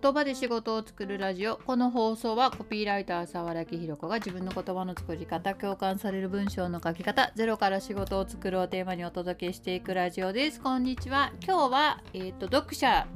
言葉で仕事を作るラジオ。この放送はコピーライター沢良明弘子が自分の言葉の作り方、共感される文章の書き方、ゼロから仕事を作るをテーマにお届けしていくラジオです。こんにちは。今日は、読者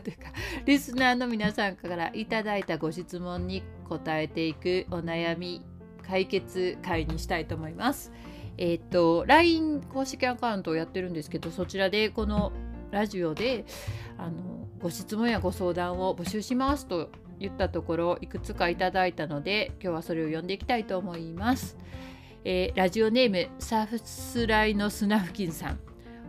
というかリスナーの皆さんからいただいたご質問に答えていくお悩み解決会にしたいと思います。LINE 公式アカウントをやってるんですけど、そちらでこのラジオでご質問やご相談を募集しますと言ったところ、いくつかいただいたので今日はそれを読んでいきたいと思います。ラジオネームサフスライのスナフキンさん、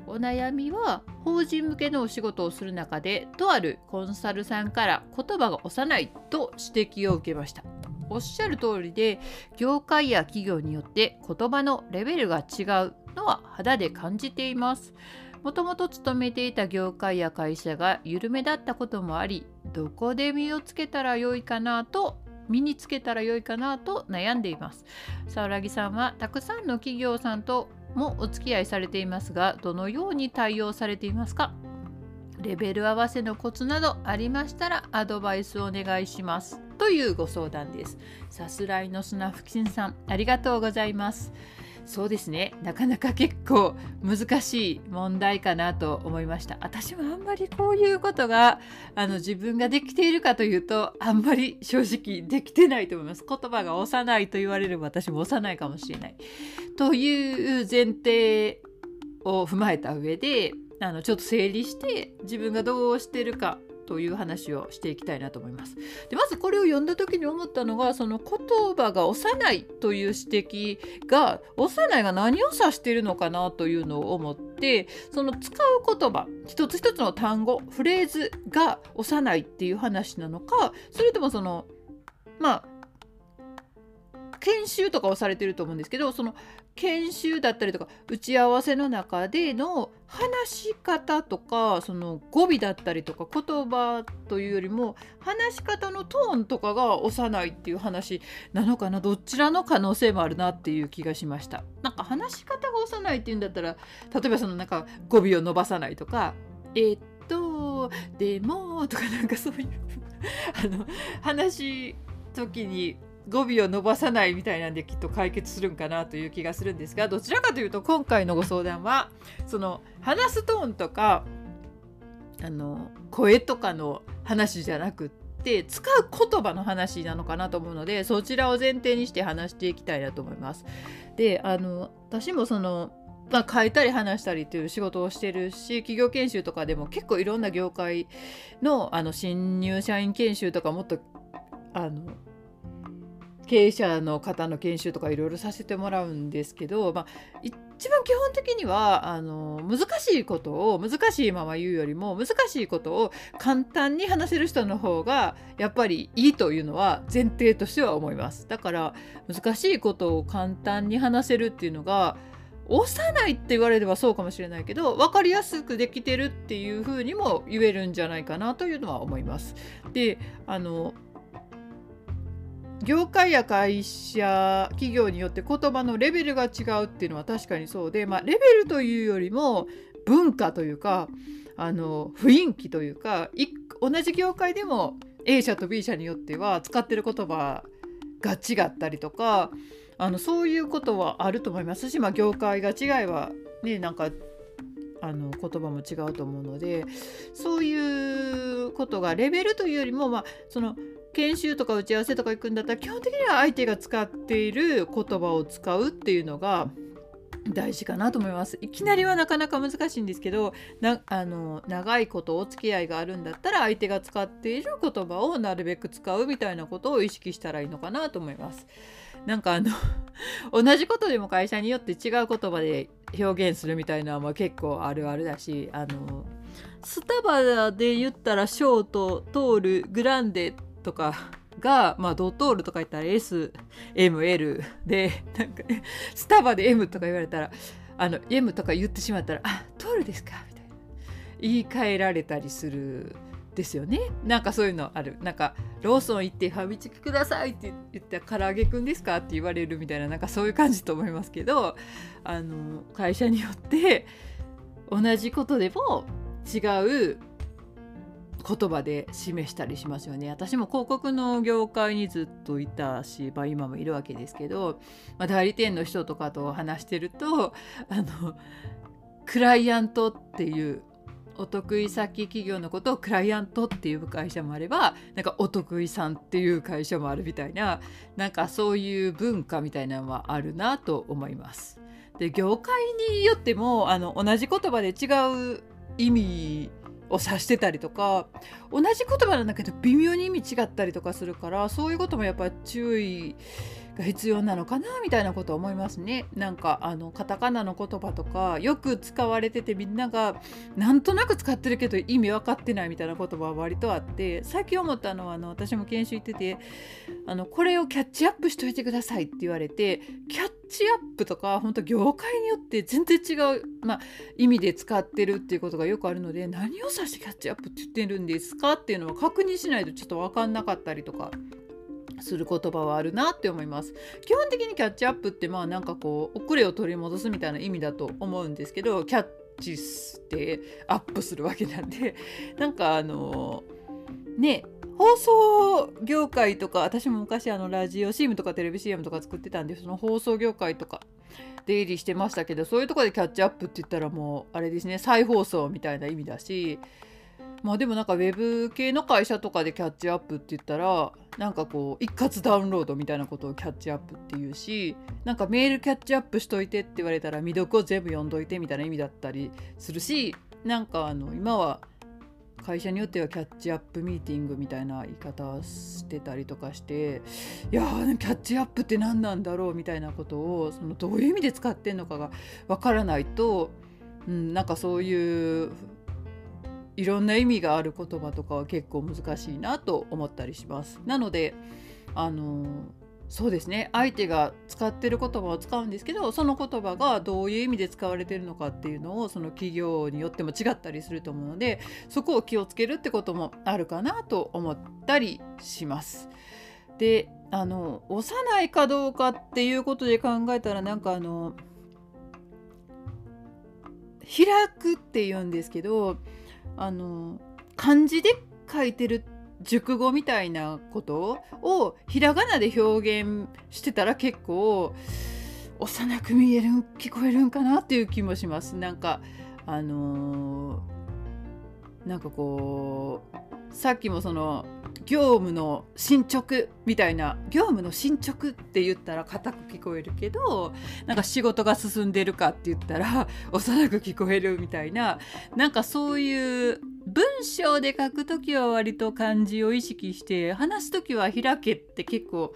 お悩みは法人向けのお仕事をする中でとあるコンサルさんから言葉が幼いと指摘を受けました。おっしゃる通りで、業界や企業によって言葉のレベルが違うのは肌で感じています。もともと勤めていた業界や会社が緩めだったこともあり、どこで身につけたらよいかなと悩んでいます。沢良さんはたくさんの企業さんともお付き合いされていますが、どのように対応されていますか？レベル合わせのコツなどありましたらアドバイスをお願いします、というご相談です。さすらいのスナフキンさん、ありがとうございます。そうですね、なかなか結構難しい問題かなと思いました。私もあんまりこういうことが自分ができているかというと、あんまり正直できてないと思います。言葉が幼いと言われれば私も幼いかもしれないという前提を踏まえた上で、ちょっと整理して自分がどうしてるかという話をしていきたいなと思います。で、まずこれを読んだ時に思ったのが、その言葉が幼いという指摘が、幼いが何を指しているのかなというのを思って、その使う言葉一つ一つの単語フレーズが幼いっていう話なのか、それとも研修とかをされてると思うんですけど、その研修だったりとか打ち合わせの中での話し方とか、その語尾だったりとか、言葉というよりも話し方のトーンとかが幼いっていう話なのかな、どちらの可能性もあるなっていう気がしました。なんか話し方が幼いっていうんだったら、例えば語尾を伸ばさないとか、でもとか、そういう話す時に語尾を伸ばさないみたいなんで、きっと解決するんかなという気がするんですが、どちらかというと今回のご相談は、その話すトーンとか声とかの話じゃなくって、使う言葉の話なのかなと思うので、そちらを前提にして話していきたいなと思います。で、私も書いたり話したりという仕事をしてるし、企業研修とかでも結構いろんな業界の、新入社員研修とか、もっと経営者の方の研修とかいろいろさせてもらうんですけど、一番基本的には難しいことを難しいまま言うよりも、難しいことを簡単に話せる人の方がやっぱりいいというのは前提としては思います。だから難しいことを簡単に話せるっていうのが、幼いって言われればそうかもしれないけど、分かりやすくできてるっていう風にも言えるんじゃないかなというのは思います。で、業界や会社、企業によって言葉のレベルが違うっていうのは確かにそうで、レベルというよりも文化というか、雰囲気というか、同じ業界でも A 社と B 社によっては使ってる言葉が違ったりとか、そういうことはあると思いますし、業界が違えばね、言葉も違うと思うので、そういうことがレベルというよりも、研修とか打ち合わせとか行くんだったら、基本的には相手が使っている言葉を使うっていうのが大事かなと思います。いきなりはなかなか難しいんですけど、長いことお付き合いがあるんだったら、相手が使っている言葉をなるべく使うみたいなことを意識したらいいのかなと思います。同じことでも会社によって違う言葉で表現するみたいなのは結構あるあるだし、スタバで言ったらショート、トール、グランデとかが、ドトールとか言ったら S、M、L で、スタバで M とか言われたら、M とか言ってしまったら、トールですかみたいな言い換えられたりするですよね。そういうのある。ローソン行ってファミチキくださいって言ったら、唐揚げくんですかって言われるみたいな、そういう感じと思いますけど、会社によって同じことでも違う言葉で示したりしますよね。私も広告の業界にずっといたし、今もいるわけですけど、代理店の人とかと話してると、クライアントっていうお得意先企業のことをクライアントっていう会社もあれば、なんかお得意さんっていう会社もあるみたいな、なんかそういう文化みたいなのはあるなと思います。で、業界によっても同じ言葉で違う意味を指してたりとか、同じ言葉なんだけど微妙に意味違ったりとかするから、そういうこともやっぱ注意が必要なのかなみたいなことは思いますね。なんかカタカナの言葉とかよく使われてて、みんながなんとなく使ってるけど意味分かってないみたいな言葉は割とあって、最近思ったのは私も研修行ってて、これをキャッチアップしといてくださいって言われて、キャッチアップとか本当業界によって全然違う、意味で使ってるっていうことがよくあるので、何を指してキャッチアップって言ってるんですかっていうのは確認しないとちょっと分かんなかったりとかする言葉はあるなって思います。基本的にキャッチアップってなんか遅れを取り戻すみたいな意味だと思うんですけど、キャッチしてアップするわけなんで、なんかね、放送業界とか、私も昔ラジオ CM とかテレビ CM とか作ってたんで、その放送業界とか出入りしてましたけど、そういうところでキャッチアップって言ったらもうあれですね、再放送みたいな意味だし、でもなんかウェブ系の会社とかでキャッチアップって言ったら、なんか一括ダウンロードみたいなことをキャッチアップって言うし、なんかメールキャッチアップしといてって言われたら、未読を全部読んどいてみたいな意味だったりするし、なんか今は会社によってはキャッチアップミーティングみたいな言い方してたりとかして、いやー、キャッチアップって何なんだろうみたいなことを、どういう意味で使ってんのかがわからないと、なんかそういういろんな意味がある言葉とかは結構難しいなと思ったりします。なのでそうですね、相手が使ってる言葉を使うんですけど、その言葉がどういう意味で使われてるのかっていうのを、その企業によっても違ったりすると思うので、そこを気をつけるってこともあるかなと思ったりします。で、幼いかどうかっていうことで考えたら、なんか開くっていうんですけど、漢字で書いてる熟語みたいなことをひらがなで表現してたら、結構幼く聞こえるんかなっていう気もします。なんかさっきも業務の進捗みたいな、業務の進捗って言ったら固く聞こえるけど、なんか仕事が進んでるかって言ったら幼く聞こえるみたいな、なんかそういう文章で書くときは割と漢字を意識して、話すときは開けって結構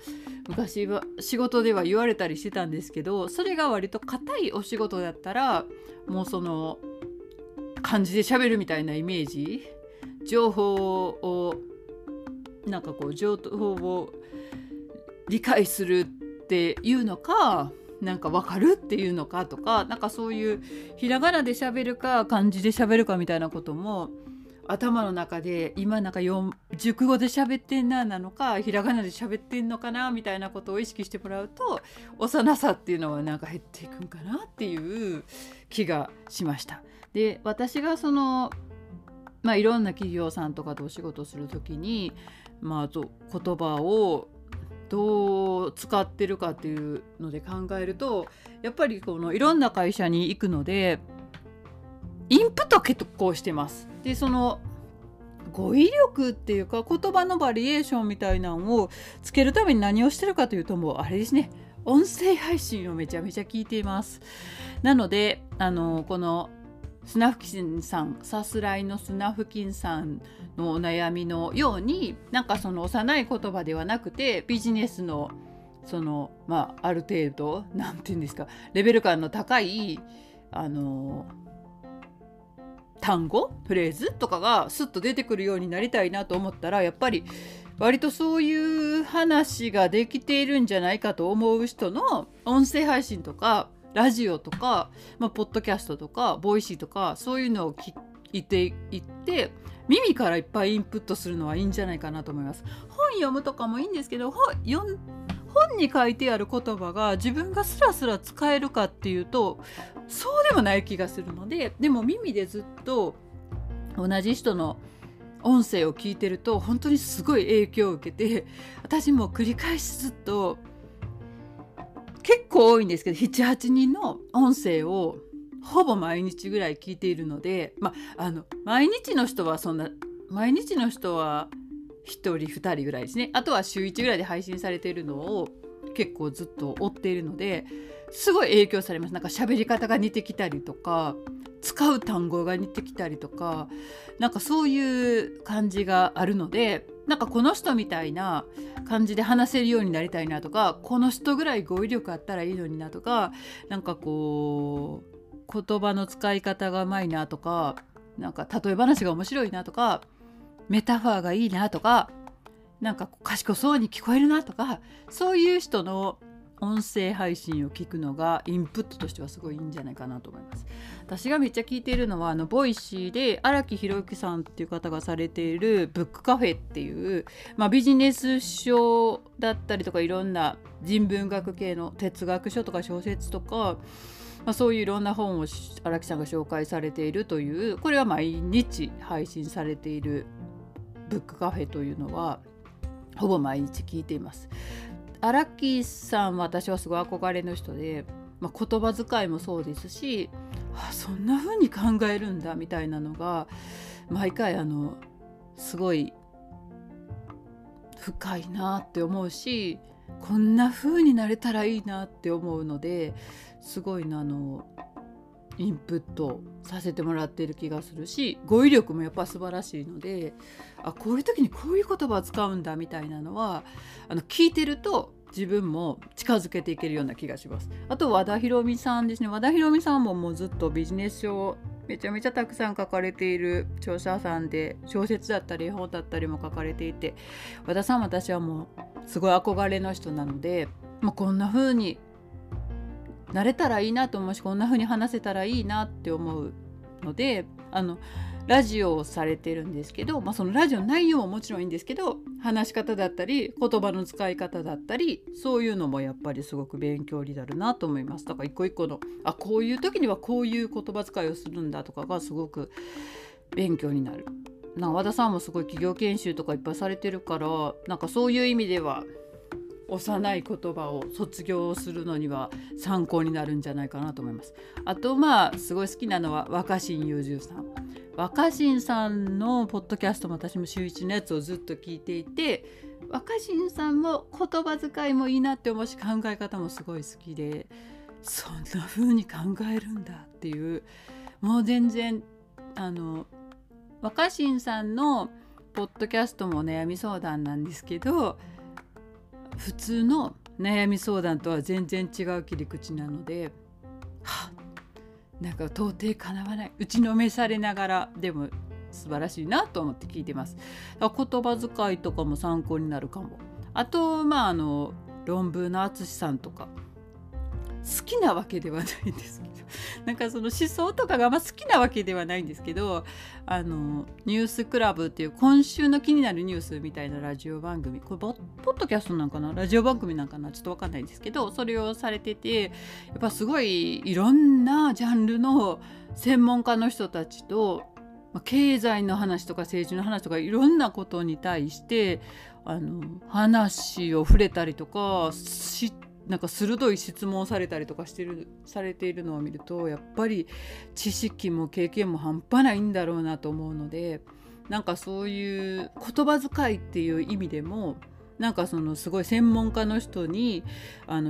昔は仕事では言われたりしてたんですけど、それが割と固いお仕事だったら、もう漢字で喋るみたいなイメージ、情報を理解するっていうのか、なんか分かるっていうのかとか、なんかそういうひらがなで喋るか漢字で喋るかみたいなことも、頭の中で今なんか熟語で喋ってんななのか、ひらがなで喋ってんのかなみたいなことを意識してもらうと、幼さっていうのはなんか減っていくんかなっていう気がしました。で、私がいろんな企業さんとかとお仕事するときに、言葉をどう使ってるかっていうので考えると、やっぱりいろんな会社に行くのでインプット結構してます。で、語彙力っていうか言葉のバリエーションみたいなのをつけるために何をしてるかというと、もうあれですね、音声配信をめちゃめちゃ聞いています。なのでスナフキンさん、さすらいのスナフキンさんのお悩みのように、なんか幼い言葉ではなくて、ビジネスのある程度なんていうんですか、レベル感の高い単語フレーズとかがスッと出てくるようになりたいなと思ったら、やっぱり割とそういう話ができているんじゃないかと思う人の音声配信とかラジオとか、ポッドキャストとかボイシーとか、そういうのを聞いていって耳からいっぱいインプットするのはいいんじゃないかなと思います。本読むとかもいいんですけど、本に書いてある言葉が自分がスラスラ使えるかっていうと、そうでもない気がするので、でも耳でずっと同じ人の音声を聞いてると本当にすごい影響を受けて、私も繰り返しずっと結構多いんですけど 7,8 人の音声をほぼ毎日ぐらい聞いているので、毎日の人は1人2人ぐらいですね。あとは週1ぐらいで配信されているのを結構ずっと追っているので、すごい影響されます。なんか喋り方が似てきたりとか、使う単語が似てきたりとか、なんかそういう感じがあるので、なんかこの人みたいな感じで話せるようになりたいなとか、この人ぐらい語彙力あったらいいのになとか、なんかこう言葉の使い方がうまいなとか、なんか例え話が面白いなとか、メタファーがいいなとか、なんか賢そうに聞こえるなとか、そういう人の音声配信を聞くのがインプットとしてはすごいいいんじゃないかなと思います。私がめっちゃ聞いているのはボイシーで荒木博之さんっていう方がされているブックカフェっていう、ビジネス書だったりとか、いろんな人文学系の哲学書とか小説とか、そういういろんな本を荒木さんが紹介されているという、これは毎日配信されているブックカフェというのはほぼ毎日聞いています。荒木さんは私はすごい憧れの人で、言葉遣いもそうですし、そんな風に考えるんだみたいなのが毎回すごい深いなって思うし、こんな風になれたらいいなって思うので、すごいインプットさせてもらっている気がするし、語彙力もやっぱ素晴らしいので、こういう時にこういう言葉を使うんだみたいなのは聞いてると自分も近づけていけるような気がします。あと和田博美さんですね。和田博美さんももうずっとビジネス書をめちゃめちゃたくさん書かれている著者さんで、小説だったり絵本だったりも書かれていて、和田さんは私はもうすごい憧れの人なので、こんな風に慣れたらいいなと思うし、こんな風に話せたらいいなって思うので、ラジオをされてるんですけど、そのラジオの内容ももちろんいいんですけど、話し方だったり言葉の使い方だったり、そういうのもやっぱりすごく勉強になるなと思います。だから一個一個のこういう時にはこういう言葉遣いをするんだとかがすごく勉強になる。和田さんもすごい企業研修とかいっぱいされてるから、なんかそういう意味では幼い言葉を卒業するのには参考になるんじゃないかなと思います。あとすごい好きなのは若新雄純さん。若新さんのポッドキャストも私も週1のやつをずっと聞いていて、若新さんも言葉遣いもいいなって思うし、考え方もすごい好きで、そんな風に考えるんだっていう、もう全然若新さんのポッドキャストも悩み相談なんですけど、普通の悩み相談とは全然違う切り口なので、なんか到底かなわない打ちのめされながらでも素晴らしいなと思って聞いてます。言葉遣いとかも参考になるかも。あと論文の淳さんとか好きなわけではないんですけど、なんかその思想とかが好きなわけではないんですけど、ニュースクラブっていう今週の気になるニュースみたいなラジオ番組、これポッドキャストなんかな、ラジオ番組なんかな、ちょっと分かんないんですけど、それをされてて、やっぱすごいいろんなジャンルの専門家の人たちと、経済の話とか政治の話とかいろんなことに対して話を触れたりとか知って、なんか鋭い質問をされたりとかされているのを見ると、やっぱり知識も経験も半端ないんだろうなと思うので、なんかそういう言葉遣いっていう意味でも、なんかそのすごい専門家の人に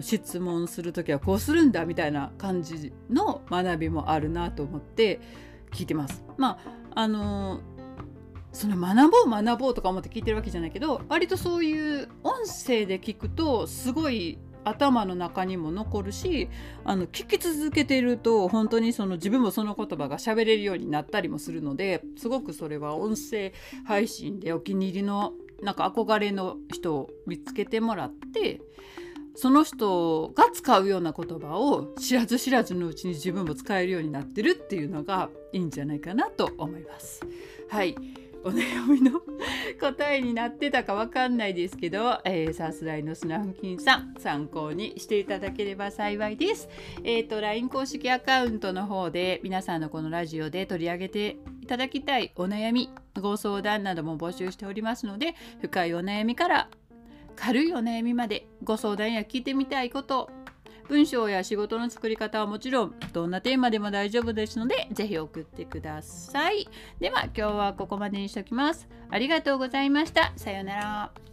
質問するときはこうするんだみたいな感じの学びもあるなと思って聞いてます。その学ぼうとか思って聞いてるわけじゃないけど、割とそういう音声で聞くとすごい頭の中にも残るし、聞き続けていると本当に自分もその言葉が喋れるようになったりもするので、すごくそれは音声配信でお気に入りのなんか憧れの人を見つけてもらって、その人が使うような言葉を知らず知らずのうちに自分も使えるようになってるっていうのがいいんじゃないかなと思います。はい、お悩みの答えになってたかわかんないですけど、さすらいのスナフキンさん参考にしていただければ幸いです。LINE 公式アカウントの方で皆さんのこのラジオで取り上げていただきたいお悩み、ご相談なども募集しておりますので、深いお悩みから軽いお悩みまで、ご相談や聞いてみたいこと、文章や仕事の作り方はもちろんどんなテーマでも大丈夫ですので、ぜひ送ってください。では今日はここまでにしておきます。ありがとうございました。さようなら。